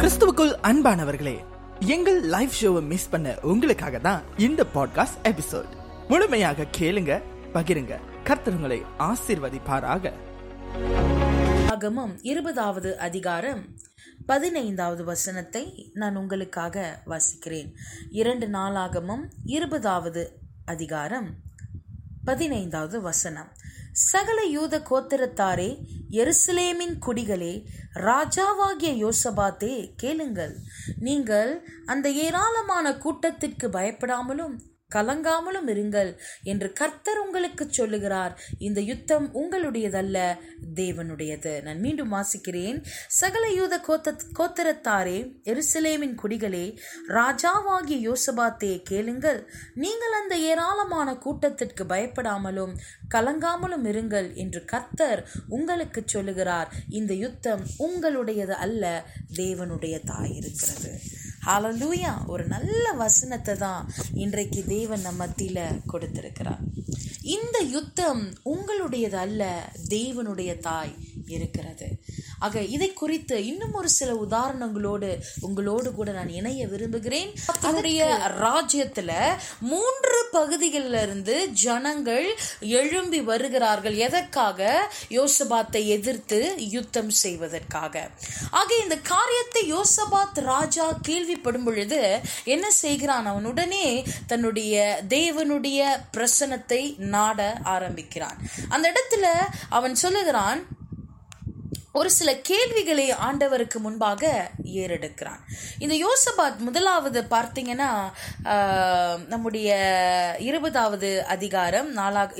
கிறிஸ்துவுக்குள் அன்பானவர்களே, எங்கள் லைவ் ஷோவை மிஸ் பண்ண உங்களுக்காக தான் இந்த பாட்காஸ்ட் எபிசோட். முழுமையாக கேளுங்க, பகிருங்க. கர்த்தருங்களை ஆசீர்வதிப்பாராக. ஆகமம் 20வது அதிகாரம் 15வது வசனத்தை நான் உங்களுக்காக வாசிக்கிறேன். 2 நாளாகமம் 20வது அதிகாரம் 15வது வசனம். சகல யூத கோத்திரத்தாரே, எருசலேமின் குடிகளே, ராஜாவாகிய யோசபாத்தே கேளுங்கள். நீங்கள் அந்த ஏராளமான கூட்டத்திற்கு பயப்படாமலும் கலங்காமலும் இருங்கள் என்று கர்த்தர் உங்களுக்கு சொல்லுகிறார். இந்த யுத்தம் உங்களுடையதல்ல, தேவனுடையது. நான் மீண்டும் வாசிக்கிறேன். சகல யூத கோத்திரத்தாரே, எருசலேமின் குடிகளே, ராஜாவாகிய யோசபாத்தே கேளுங்கள். நீங்கள் அந்த ஏராளமான கூட்டத்திற்கு பயப்படாமலும் கலங்காமலும் இருங்கள் என்று கர்த்தர் உங்களுக்கு சொல்லுகிறார். இந்த யுத்தம் உங்களுடையது அல்ல, தேவனுடையதாயிருக்கிறது. ஹalleluya! ஒரு நல்ல வசனத்தை தான் இன்றைக்கு தேவன் நம்ம மத்தியில் கொடுத்திருக்கிறார். இந்த யுத்தம் உங்களுடையது அல்ல, தேவனுடைய தாய் இருக்கிறது. ஆக இதை குறித்து இன்னும் ஒரு சில உதாரணங்களோடு உங்களோடு கூட நான் இணைய விரும்புகிறேன். அதனுடைய ராஜ்யத்துல 3 பகுதிகளிலிருந்து ஜனங்கள் எழும்பி வருகிறார்கள். எதற்காக? யோசபாத்தை எதிர்த்து யுத்தம் செய்வதற்காக. ஆக இந்த காரியத்தை யோசபாத் ராஜா கேள்விப்படும் பொழுது என்ன செய்கிறான்? அவனுடனே தன்னுடைய தேவனுடைய பிரசனத்தை நாட ஆரம்பிக்கிறான். அந்த இடத்துல அவன் சொல்லுகிறான், ஒரு சில கேள்விகளை ஆண்டவருக்கு முன்பாக ஏறெடுக்கிறான். இந்த யோசபாத் முதலாவது பார்த்தீங்கன்னா நம்முடைய 20வது அதிகாரம்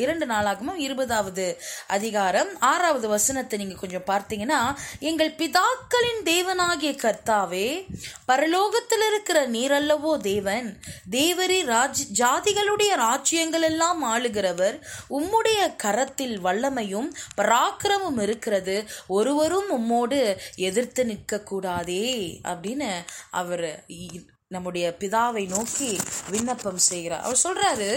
2 நாளாகமும் 20வது அதிகாரம் 6வது வசனத்தை நீங்கள் கொஞ்சம் பார்த்தீங்கன்னா, எங்கள் பிதாக்களின் தேவனாகிய கர்த்தாவே, பரலோகத்தில் இருக்கிற நீரல்லவோ தேவன், தேவரே ஜாதிகளுடைய ராஜ்யங்கள் எல்லாம் ஆளுகிறவர், உம்முடைய கரத்தில் வல்லமையும் பராக்கிரமும் இருக்கிறது, ஒருவர் உம்மோடு எதிர்த்து நிற்க கூடாதே அப்படின்னு அவர் நம்முடைய பிதாவை நோக்கி விண்ணப்பம் செய்கிறார். அவர் சொல்றாரு,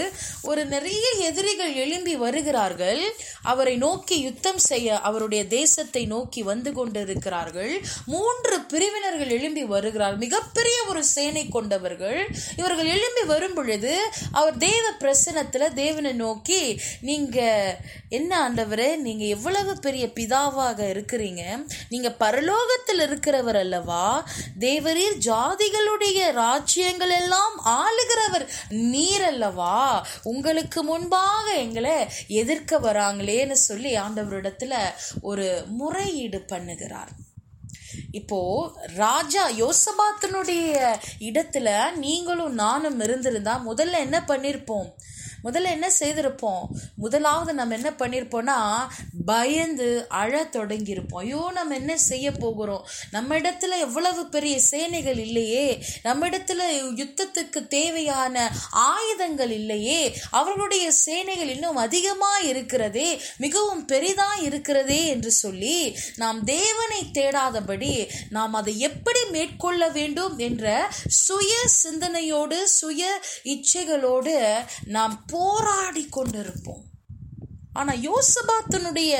ஒரு நிறைய எதிரிகள் எழும்பி வருகிறார்கள், அவரை நோக்கி யுத்தம் செய்ய அவருடைய தேசத்தை நோக்கி வந்து கொண்டிருக்கிறார்கள். 3 பிரிவினர்கள் எழும்பி வருகிறார்கள், மிகப்பெரிய ஒரு சேனை கொண்டவர்கள். இவர்கள் எழும்பி வரும் பொழுது அவர் தேவ பிரசனத்துல தேவனை நோக்கி, நீங்க என்ன ஆண்டவரே, நீங்க எவ்வளவு பெரிய பிதாவாக இருக்கிறீங்க, நீங்க பரலோகத்தில் இருக்கிறவர் அல்லவா, தேவரீர் ஜாதிகளுடைய ராஜ்யங்கள் எல்லாம் ஆளுகிறவர் நீர் அல்லவா, உங்களுக்கு முன்பாக எங்களை எதிர்க்க வராங்களேன்னு சொல்லி ஆண்டவரிடத்துல ஒரு முறையீடு பண்ணுகிறார். இப்போ ராஜா யோசபாத்தினுடைய இடத்துல நீங்களும் நானும் இருந்திருந்தா முதல்ல என்ன செய்திருப்போம்? முதலாவது நம்ம என்ன பண்ணியிருப்போம்னா, பயந்து அழ தொடங்கியிருப்போம். ஐயோ, நம்ம என்ன செய்ய போகிறோம், நம்ம இடத்துல எவ்வளவு பெரிய சேனைகள் இல்லையே, நம்ம இடத்துல யுத்தத்துக்கு தேவையான ஆயுதங்கள் இல்லையே, அவர்களுடைய சேனைகள் இன்னும் அதிகமாக இருக்கிறதே, மிகவும் பெரிதாக இருக்கிறதே என்று சொல்லி நாம் தேவனை தேடாதபடி நாம் அதை எப்படி மேற்கொள்ள வேண்டும் என்ற சுய சிந்தனையோடு சுய இச்சைகளோடு நாம் போராடி கொண்டிருப்போம். ஆனா யோசபாத்தினுடைய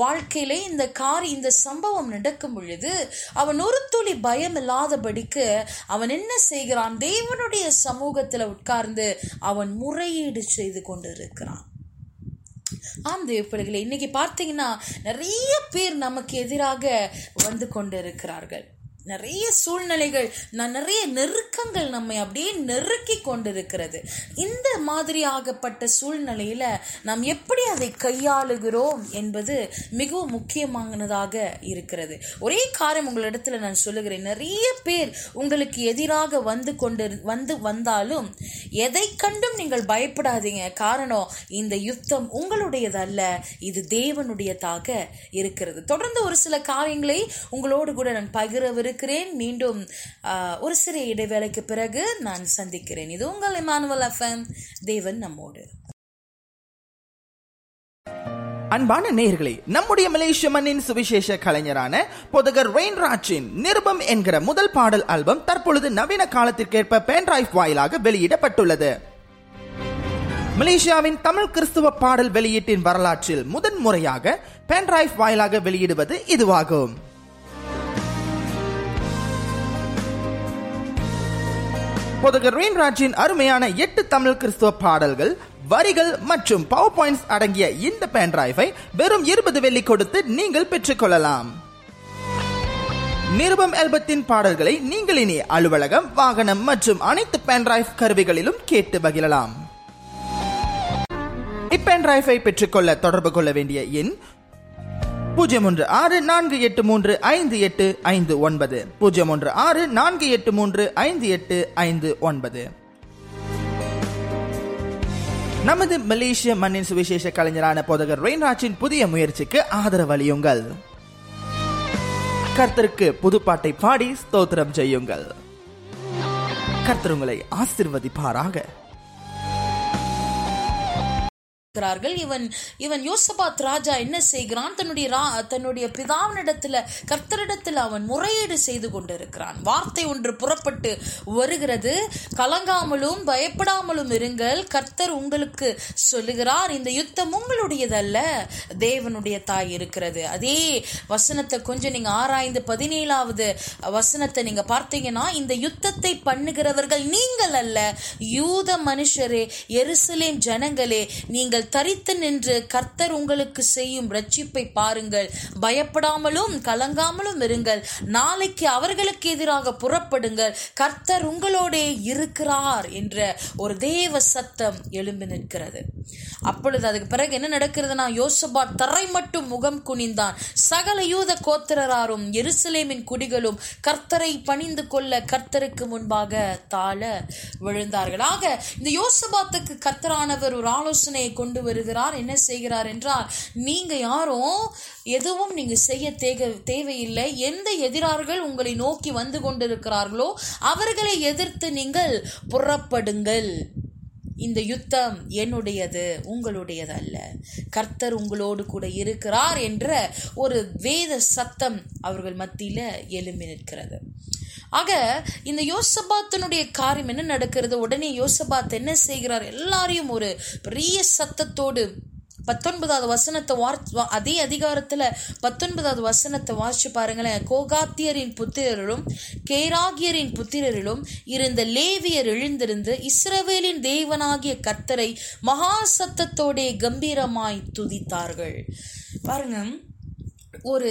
வாழ்க்கையில இந்த சம்பவம் நடக்கும் பொழுது அவன் ஒரு துளி பயம் இல்லாதபடிக்கு அவன் என்ன செய்கிறான், தேவனுடைய சமூகத்துல உட்கார்ந்து அவன் முறையீடு செய்து கொண்டிருக்கிறான். ஆம் தேவ பிள்ளைகளே, இன்னைக்கு பார்த்தீங்கன்னா நிறைய பேர் நமக்கு எதிராக வந்து கொண்டிருக்கிறார்கள். நிறைய சூழ்நிலைகள், நிறைய நெருக்கங்கள் நம்மை அப்படியே நெருக்கி கொண்டிருக்கிறது. இந்த மாதிரி ஆகப்பட்ட சூழ்நிலையில நாம் எப்படி அதை கையாளுகிறோம் என்பது மிகவும் முக்கியமானதாக இருக்கிறது. ஒரே காரியம் உங்களிடத்துல நான் சொல்லுகிறேன், நிறைய பேர் உங்களுக்கு எதிராக வந்தாலும் எதை கண்டும் நீங்கள் பயப்படாதீங்க. காரணம், இந்த யுத்தம் உங்களுடையதல்ல, இது தேவனுடையதாக இருக்கிறது. தொடர்ந்து ஒரு சில காரியங்களை உங்களோடு கூட நான் பகிரவிருக்கிறேன். மீண்டும் ஒரு சிறிய இடைவேளைக்கு பிறகு நான் சந்திக்கிறேன். இது உங்கள் இமானுவல் FM, தேவன் நம்மோடு. அன்பான நேயர்களே, நம்முடைய மலேசிய மண்ணின் சுவிசேஷ கலைஞரான பொதகர் ரெயின்ராஜின் நிருபம் என்கிற முதல் பாடல் ஆல்பம் தற்பொழுது நவீன காலத்திற்கேற்ப பென்டிரைவ் வாயிலாக வெளியிடப்பட்டுள்ளது. மலேசியாவின் தமிழ் கிறிஸ்துவ பாடல் வெளியீட்டின் வரலாற்றில் முதன் முறையாக பென்டிரைவ் வாயிலாக வெளியிடுவது இதுவாகும். பொதகர் ரெயின்ராஜின் அருமையான 8 தமிழ் கிறிஸ்துவ பாடல்கள், வரிகள் மற்றும் பவர் பாயிண்ட்ஸ் அடங்கிய இந்த பென்டிரைவை வெறும் 20 வெள்ளி கொடுத்து நீங்கள் பெற்றுக்கொள்ளலாம். நிருபம் ஆல்பத்தின் பாடல்களை நீங்கள் இனி அலுவலகம், வாகனம் மற்றும் அனைத்து பென்டிரைவ் கருவிகளிலும் கேட்டு மகிழலாம். இப்பென்டிரைவை பெற்றுக்கொள்ள தொடர்பு கொள்ள வேண்டிய எண் 016483585 016483585. நமது மலேசிய மண்ணின் சுவிசேஷ கலைஞரான பொதகர் ரெயின்ராஜின் புதிய முயற்சிக்கு ஆதரவளியுங்கள். கர்த்தருக்கு புதுப்பாட்டை பாடி ஸ்தோத்திரம் செய்யுங்கள். கர்த்தர் உங்களை ஆசீர்வதிப்பாராக. இவன் யோசபாத் ராஜா என்ன செய்கிறான்? தன்னுடைய பிதாவினிடத்தில், கர்த்தரிடத்தில் அவன் முறையீடு செய்து கொண்டிருக்கிறான். வார்த்தை ஒன்று புறப்பட்டு வருகிறது, கலங்காமலும் பயப்படாமலும் இருங்கள், கர்த்தர் உங்களுக்கு சொல்லுகிறார், இந்த யுத்தம் உங்களுடையதல்ல, தேவனுடைய தாய் இருக்கிறது. அதே வசனத்தை கொஞ்சம் நீங்க ஆராய்ந்து 17வது வசனத்தை நீங்க பார்த்தீங்கன்னா, இந்த யுத்தத்தை பண்ணுகிறவர்கள் நீங்கள் அல்ல, யூத மனுஷரே, எருசலேம் ஜனங்களே, நீங்கள் தரித்து நின்று கர்த்தர் உங்களுக்கு செய்யும் ரட்சிப்பை பாருங்கள், பயப்படாமலும் கலங்காமலும் இருங்கள், நாளைக்கு அவர்களுக்கு எதிராக புறப்படுங்கள், கர்த்தர் உங்களோடே இருக்கிறார் என்ற ஒரு தேவ சத்தம் எழும்பி நிற்கிறது. அப்பொழுது அதுக்கு பிறகு என்ன நடக்கிறதுனா, யோசபாத் தரை மட்டும் முகம் குனிந்தான். சகல யூத கோத்திரராரும் எருசலேமின் குடிகளும் கர்த்தரை பணிந்து கொள்ள கர்த்தருக்கு முன்பாக தாழ விழுந்தார்கள். ஆக இந்த யோசபாத்துக்கு கர்த்தரானவர் ஒரு ஆலோசனை கொண்டு வருகிறார். என்ன செய்கிறார் என்றால், நீங்க யாரும் எதுவும் நீங்க செய்ய தேவையில்லை, எந்த எதிரார்கள் உங்களை நோக்கி வந்து கொண்டிருக்கிறார்களோ அவர்களை எதிர்த்து நீங்கள் புறப்படுங்கள். இந்த யுத்தம் என்னுடையது, உங்களுடையது அல்ல, கர்த்தர் உங்களோடு கூட இருக்கிறார் என்ற ஒரு வேத சத்தம் அவர்கள் மத்தியில எழும்பி நிற்கிறது. ஆக இந்த யோசபாத்தினுடைய காரியம் என்ன நடக்கிறது? உடனே யோசபாத் என்ன செய்கிறார்? எல்லாரையும் ஒரு பெரிய சத்தத்தோடு 19வது வசனத்தை அதே அதிகாரத்துல 19வது வசனத்தை வாசிச்சு பாருங்களேன். கோகாத்தியரின் புத்திரரும் கேராகியரின் புத்திரரிலும் இருந்த லேவியர் எழுந்திருந்து இஸ்ரவேலின் தேவனாகிய கர்த்தரை மகா சத்தத்தோடே கம்பீரமாய் துதித்தார்கள். பாருங்க, ஒரு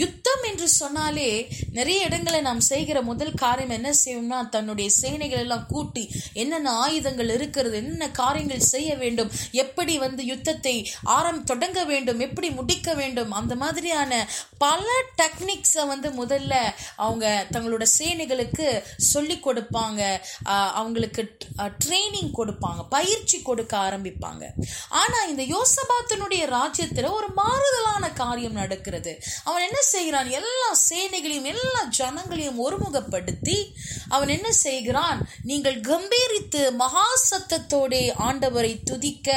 யுத்தம் என்று சொன்னாலே நிறைய இடங்களை நாம் செய்கிற முதல் காரியம் என்ன செய்யணும்னா, தன்னுடைய சேனைகள் எல்லாம் கூட்டி என்னென்ன ஆயுதங்கள் இருக்கிறது, என்னென்ன காரியங்கள் செய்ய வேண்டும், எப்படி யுத்தத்தை தொடங்க வேண்டும், எப்படி முடிக்க வேண்டும், அந்த மாதிரியான பல டெக்னிக்ஸை முதல்ல அவங்க தங்களோட சேனைகளுக்கு சொல்லி கொடுப்பாங்க, அவங்களுக்கு ட்ரைனிங் கொடுப்பாங்க, பயிற்சி கொடுக்க ஆரம்பிப்பாங்க. ஆனா இந்த யோசபாத்தினுடைய ராஜ்யத்துல ஒரு மாறுதலான காரியம் நடக்குது. அவன் என்ன செய்கிறான்? எல்லா சேனைகளையும் எல்லா ஜனங்களையும் ஒருமுகப்படுத்தி அவன் என்ன செய்கிறான்? நீங்கள் கம்பீரித்து மகா சத்தத்தோட ஆண்டவரை துதிக்க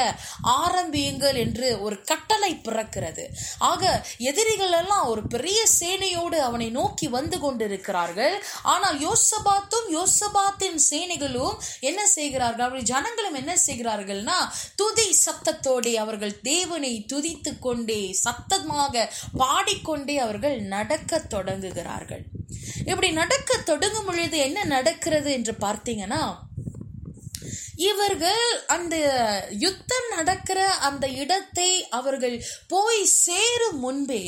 ஆரம்பியுங்கள் என்று ஒரு கட்டளை பிறக்கிறது. ஆக எதிரிகள் எல்லாம் ஒரு பெரிய சேனையோடு அவனை நோக்கி வந்து கொண்டிருக்கிறார்கள். ஆனால் யோசபாத்தும் யோசபாத்தின் சேனைகளும் என்ன செய்கிறார்கள்? அவருடைய ஜனங்களும் என்ன செய்கிறார்கள்னா, துதி சத்தத்தோட அவர்கள் தேவனை துதித்து கொண்டே சத்தமாக பாடிக்கொண்டே அவர்கள் நடக்க தொடங்குகிறார்கள். இப்படி நடக்க தொடங்கும் பொழுது என்ன நடக்கிறது என்று பார்த்தீங்கன்னா, இவர்கள் அந்த யுத்தம் நடக்கிற அந்த இடத்தை அவர்கள் போய் சேரும் முன்பே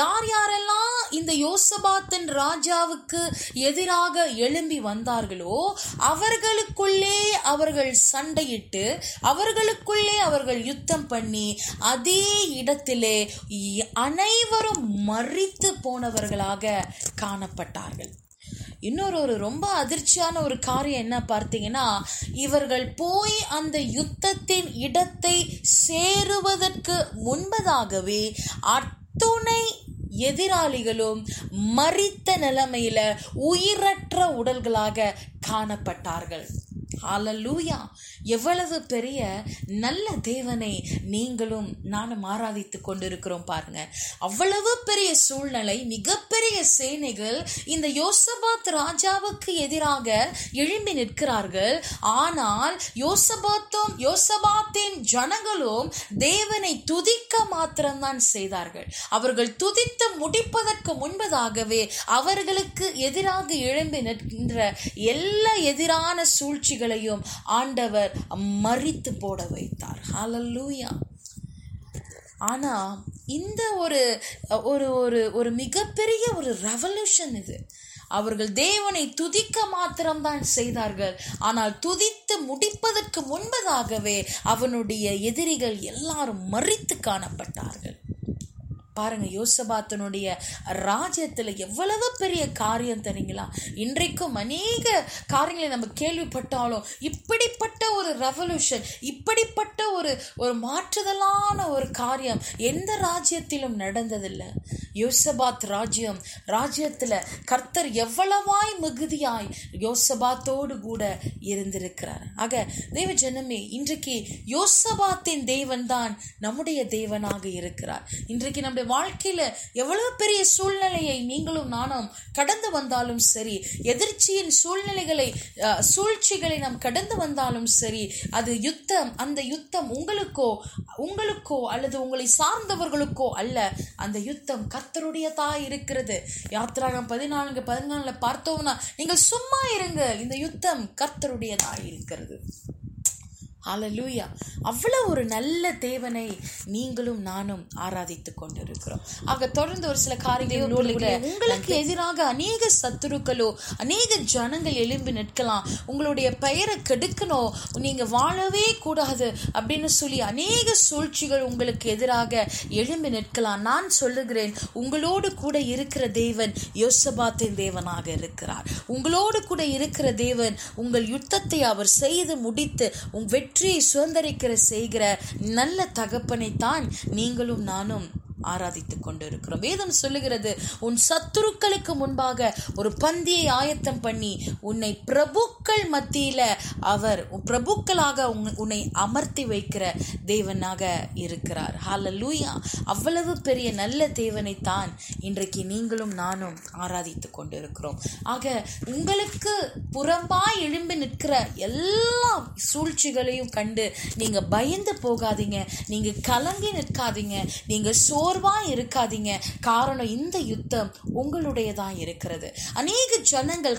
யார் யாரெல்லாம் இந்த யோசபாத்தின் ராஜாவுக்கு எதிராக எழும்பி வந்தார்களோ அவர்களுக்குள்ளே அவர்கள் சண்டையிட்டு அவர்களுக்குள்ளே அவர்கள் யுத்தம் பண்ணி அதே இடத்திலே அனைவரும் மரித்து போனவர்களாக காணப்பட்டார்கள். இன்னொரு ஒரு ரொம்ப அதிர்ச்சியான ஒரு காரியம் என்ன பார்த்தீங்கன்னா, இவர்கள் போய் அந்த யுத்தத்தின் இடத்தை சேருவதற்கு முன்பதாகவே அத்துணை எதிராளிகளும் மரித்த நிலைமையில உயிரற்ற உடல்களாக காணப்பட்டார்கள். ஹalleluya! எவ்வளவு பெரிய நல்ல தேவனை நீங்களும் நானும் ஆராதித்து கொண்டிருக்கிறோம் பாருங்க. அவ்வளவு பெரிய சூழ்நிலை, மிகப்பெரிய சேனைகள் இந்த யோசபாத் ராஜாவுக்கு எதிராக எழும்பி நிற்கிறார்கள். ஆனால் யோசபாத்தின் ஜனங்களும் தேவனை துதிக்க மாத்திரம்தான் செய்தார்கள். அவர்கள் துதித்து முடிப்பதற்கு முன்பதாகவே அவர்களுக்கு எதிராக எழும்பி நிற்கின்ற எல்லா எதிரான சூழ்ச்சிகள் ஆண்டவர் மரித்து போட வைத்தார். ஹalleluya! ஆனா இந்த ஒரு ஒரு ஒரு மிகப்பெரிய ஒரு ரெவல்யூஷன் இது. அவர்கள் தேவனை துதிக்க மாத்திரம்தான் செய்தார்கள், ஆனால் துதித்து முடிப்பதற்கு முன்பதாகவே அவனுடைய எதிரிகள் எல்லாரும் மரித்து காணப்பட்டார்கள். பாருங்க, யோசபாத்தினுடைய ராஜ்யத்தில் எவ்வளவு பெரிய காரியம் தெரியுங்களா. இன்றைக்கும் அநேக காரியங்களை நம்ம கேள்விப்பட்டாலும் இப்படிப்பட்ட ஒரு ரெவல்யூஷன், இப்படிப்பட்ட ஒரு மாற்றுதலான ஒரு காரியம் எந்த ராஜ்யத்திலும் நடந்ததில்லை. யோசபாத் ராஜ்யத்தில் கர்த்தர் எவ்வளவாய் மிகுதியாய் யோசபாத்தோடு கூட இருந்திருக்கிறார். ஆக தேவ ஜனமே, இன்றைக்கு யோசபாத்தின் தேவன் தான் நம்முடைய தேவனாக இருக்கிறார். இன்றைக்கு நம்முடைய வாழ்க்கையில எவ்வளவு பெரிய சூழ்நிலையை நீங்களும் நானும் கடந்து வந்தாலும் சரி, எதிர்ச்சியின் சூழ்ச்சிகளை நாம் கடந்து வந்தாலும் சரி, அது யுத்தம், அந்த யுத்தம் உங்களுக்கோ அல்லது உங்களை சார்ந்தவர்களுக்கோ அல்ல. அந்த யுத்தம் கர்த்தருடைய தாய் இருக்கிறது. யாத்திராகம் 14:14 பார்த்தோம்னா, நீங்கள் சும்மா இருங்க, இந்த யுத்தம் கர்த்தருடைய தாய் இருக்கிறது. ஹalleluya! அவ்வளோ ஒரு நல்ல தேவனை நீங்களும் நானும் ஆராதித்து கொண்டிருக்கிறோம். ஆக தொடர்ந்து ஒரு சில காரியங்களை, உங்களுக்கு எதிராக அநேக சத்துருக்களோ அநேக ஜனங்கள் எழும்பி நிற்கலாம். உங்களுடைய பெயரை கெடுக்கணும், நீங்கள் வாழவே கூடாது அப்படின்னு சொல்லி அநேக சூழ்ச்சிகள் உங்களுக்கு எதிராக எழும்பி நிற்கலாம். நான் சொல்லுகிறேன், உங்களோடு கூட இருக்கிற தேவன் யோசபாத்தின் தேவனாக இருக்கிறார். உங்களோடு கூட இருக்கிற தேவன் உங்கள் யுத்தத்தை அவர் செய்து முடித்து உங்கள் வெற்றியை சுதந்திரிக்கிற செய்கிற நல்ல தகப்பனைத்தான் நீங்களும் நானும் ஆராதித்து கொண்டிருக்கிறோம். வேதம் சொல்லுகிறது, உன் சத்துருக்களுக்கு முன்பாக ஒரு பந்தியை ஆயத்தம் பண்ணி உன்னை பிரபுக்கள் மத்தியில் அவர் பிரபுக்களாக உன்னை அமர்த்தி வைக்கிற தேவனாக இருக்கிறார். ஹalleluya! அவ்வளவு பெரிய நல்ல தேவனைத்தான் இன்றைக்கு நீங்களும் நானும் ஆராதித்து கொண்டிருக்கிறோம். ஆக உங்களுக்கு புறம்பாய் எழும்பி நிற்கிற எல்லா சூழ்ச்சிகளையும் கண்டு நீங்கள் பயந்து போகாதீங்க, நீங்கள் கலங்கி நிற்காதீங்க, நீங்கள் இருக்காதீங்க. காரணம், இந்த யுத்தம் உங்களுடையதான் இருக்கிறது. அநேக ஜனங்கள்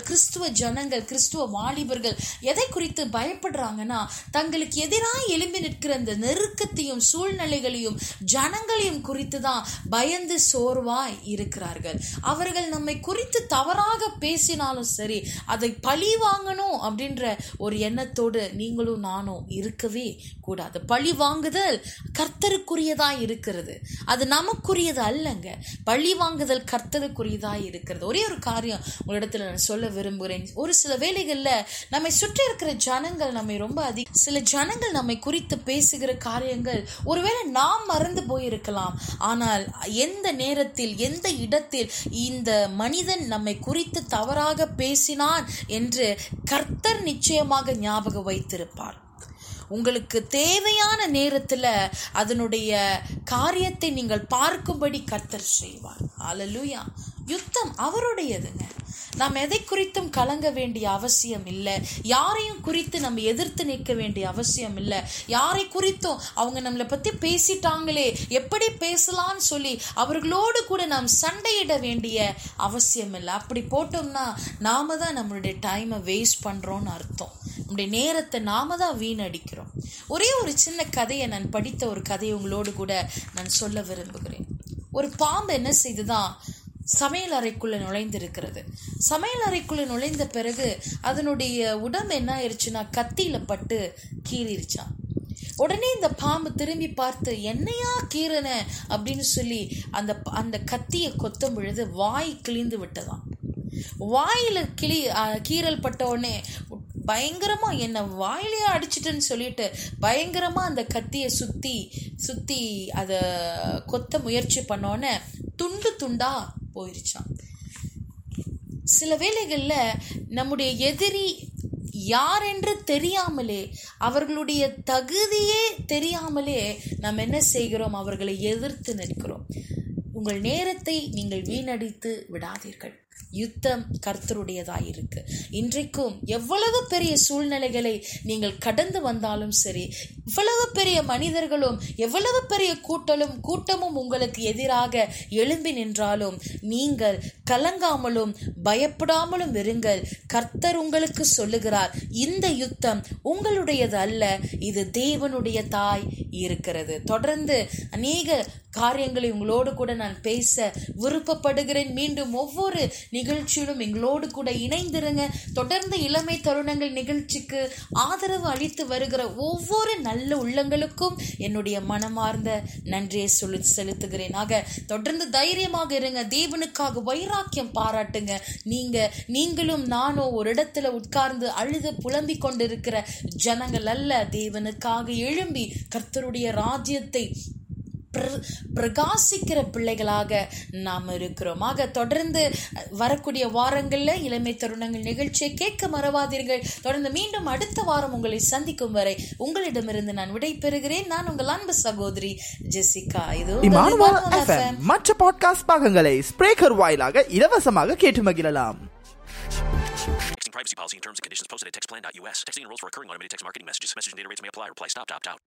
கிறிஸ்துவ வாலிபர்கள் எதை குறித்து பயப்படுறாங்கன்னா, தங்களுக்கு எதிராக எழும்பி நிற்கிற இந்த நெருக்கத்தையும் சூழ்நிலைகளையும் ஜனங்களையும் குறித்து தான் பயந்து சோர்வாய் இருக்கிறார்கள். அவர்கள் நம்மை குறித்து தவறாக பேசினாலும் சரி, அதை பழி வாங்கணும் அப்படின்ற ஒரு எண்ணத்தோடு நீங்களும் நானும் இருக்கவே கூடாது. பழி வாங்குதல் கர்த்தருக்குரியதா இருக்கிறது, அது நமக்குரியது அல்லங்க. பழி வாங்குதல் கர்த்தருக்குரியதாக இருக்கிறது. ஒரே ஒரு காரியம் உங்களிடத்தில் நான் சொல்ல விரும்புகிறேன். ஒரு சில வேளைகளில் நம்மை சுற்றி இருக்கிற ஜனங்கள் நம்மை ரொம்ப சில ஜனங்கள் நம்மை குறித்து பேசுகிற காரியங்கள் ஒருவேளை நாம் மறந்து போயிருக்கலாம். ஆனால் எந்த நேரத்தில் எந்த இடத்தில் இந்த மனிதன் நம்மை குறித்து தவறாக பேசினான் என்று கர்த்தர் நிச்சயமாக ஞாபகம் வைத்திருப்பார். உங்களுக்கு தேவையான நேரத்தில் அதனுடைய காரியத்தை நீங்கள் பார்க்கும்படி கர்த்தர் செய்வார். ஹalleluya! யுத்தம் அவருடையதுங்க. நாம் எதை குறித்தும் கலங்க வேண்டிய அவசியம் இல்லை. யாரையும் குறித்து நம்ம எதிர்த்து நிற்க வேண்டிய அவசியம் இல்லை. யாரை குறித்தும் அவங்க நம்மளை பற்றி பேசிட்டாங்களே, எப்படி பேசலான்னு சொல்லி அவர்களோடு கூட நாம் சண்டையிட வேண்டிய அவசியம் இல்லை. அப்படி போட்டோம்னா நாம தான் நம்மளுடைய டைமை வேஸ்ட் பண்ணுறோன்னு அர்த்தம். உங்களுடைய நேரத்தை நாம தான் வீணடிக்கிறோம். ஒரே ஒரு சின்ன கதையை நான் படித்த ஒரு கதையை உங்களோடு கூட நான் சொல்ல விரும்புகிறேன். ஒரு பாம்பு என்ன செய்துதான் சமையல் அறைக்குள்ளே நுழைந்திருக்கிறது. சமையல் அறைக்குள்ளே நுழைந்த பிறகு அதனுடைய உடம்பு என்ன ஆயிடுச்சுன்னா கத்தியில் பட்டு கீறிடுச்சான். உடனே இந்த பாம்பு திரும்பி பார்த்து என்னையா கீறன அப்படின்னு சொல்லி அந்த கத்தியை கொத்தும் பொழுது வாய் கிழிந்து விட்டதாம். வாயில் கீறல் பட்ட உடனே பயங்கரமா என்ன வாயிலையே அடிச்சிட்டுன்னு சொல்லிட்டு பயங்கரமா அந்த கத்தியை சுத்தி சுத்தி அதை கொத்த முயற்சி பண்ணோன்னு துண்டு துண்டா போயிருச்சான். சில வேளைகள்ல நம்முடைய எதிரி யார் என்று தெரியாமலே, அவர்களுடைய தகுதியே தெரியாமலே நாம் என்ன செய்கிறோம், அவர்களை எதிர்த்து நிற்கிறோம். உங்கள் நேரத்தை நீங்கள் வீணடித்து விடாதீர்கள். யுத்தம் கர்த்தருடையதாயிருக்கு. இன்றைக்கும் எவ்வளவு பெரிய சூழ்நிலைகளை நீங்கள் கடந்து வந்தாலும் சரி, இவ்வளவு பெரிய மனிதர்களும் எவ்வளவு பெரிய கூட்டமும் உங்களுக்கு எதிராக எழும்பி நின்றாலும் நீங்கள் கலங்காமலும் பயப்படாமலும் இருங்கள். கர்த்தர் உங்களுக்கு சொல்லுகிறார், இந்த யுத்தம் உங்களுடையது அல்ல, இது தேவனுடைய தாய் இருக்கிறது. தொடர்ந்து அநேக காரியங்களை உங்களோடு கூட நான் பேச விருப்பப்படுகிறேன். மீண்டும் ஒவ்வொரு நிகழ்ச்சியிலும் எங்களோடு கூட இணைந்திருங்க. தொடர்ந்து இளமை தருணங்கள் நிகழ்ச்சிக்கு ஆதரவு அளித்து வருகிற ஒவ்வொரு நல்ல உள்ளங்களுக்கும் என்னுடைய மனமார்ந்த நன்றியை செலுத்துகிறேன். ஆக தொடர்ந்து தைரியமாக இருங்க, தேவனுக்காக வைராக்கியம் பாராட்டுங்க. நீங்களும் நானும் ஒரு இடத்துல உட்கார்ந்து அழுது புலம்பிக் கொண்டிருக்கிற ஜனங்கள் அல்ல, தேவனுக்காக எழும்பி கர்த்தருடைய ராஜ்யத்தை பிரகாசிக்கிற பிள்ளைகளாக நாம் இருக்கிறோம். ஆக தொடர்ந்து வரக்கூடிய வாரங்களில் இளமை தருணங்கள் நிகழ்ச்சியை கேட்க மறவாதீர்கள். தொடர்ந்து மீண்டும் அடுத்த வாரம் உங்களை சந்திக்கும் வரை உங்களிடமிருந்து நான் விடைபெறுகிறேன். நான் உங்கள் அன்பு சகோதரி ஜெசிகா. இது இமானுவேல் FM. மற்ற பாட்காஸ்ட் பாகங்களை ஸ்பிரேக்கர் வாயிலாக இலவசமாக கேட்டு மகிழலாம். Privacy policy and terms and conditions posted at textplan.us. Texting enrolls for recurring automated text marketing messages. Message and data rates may apply. Reply STOP to opt out.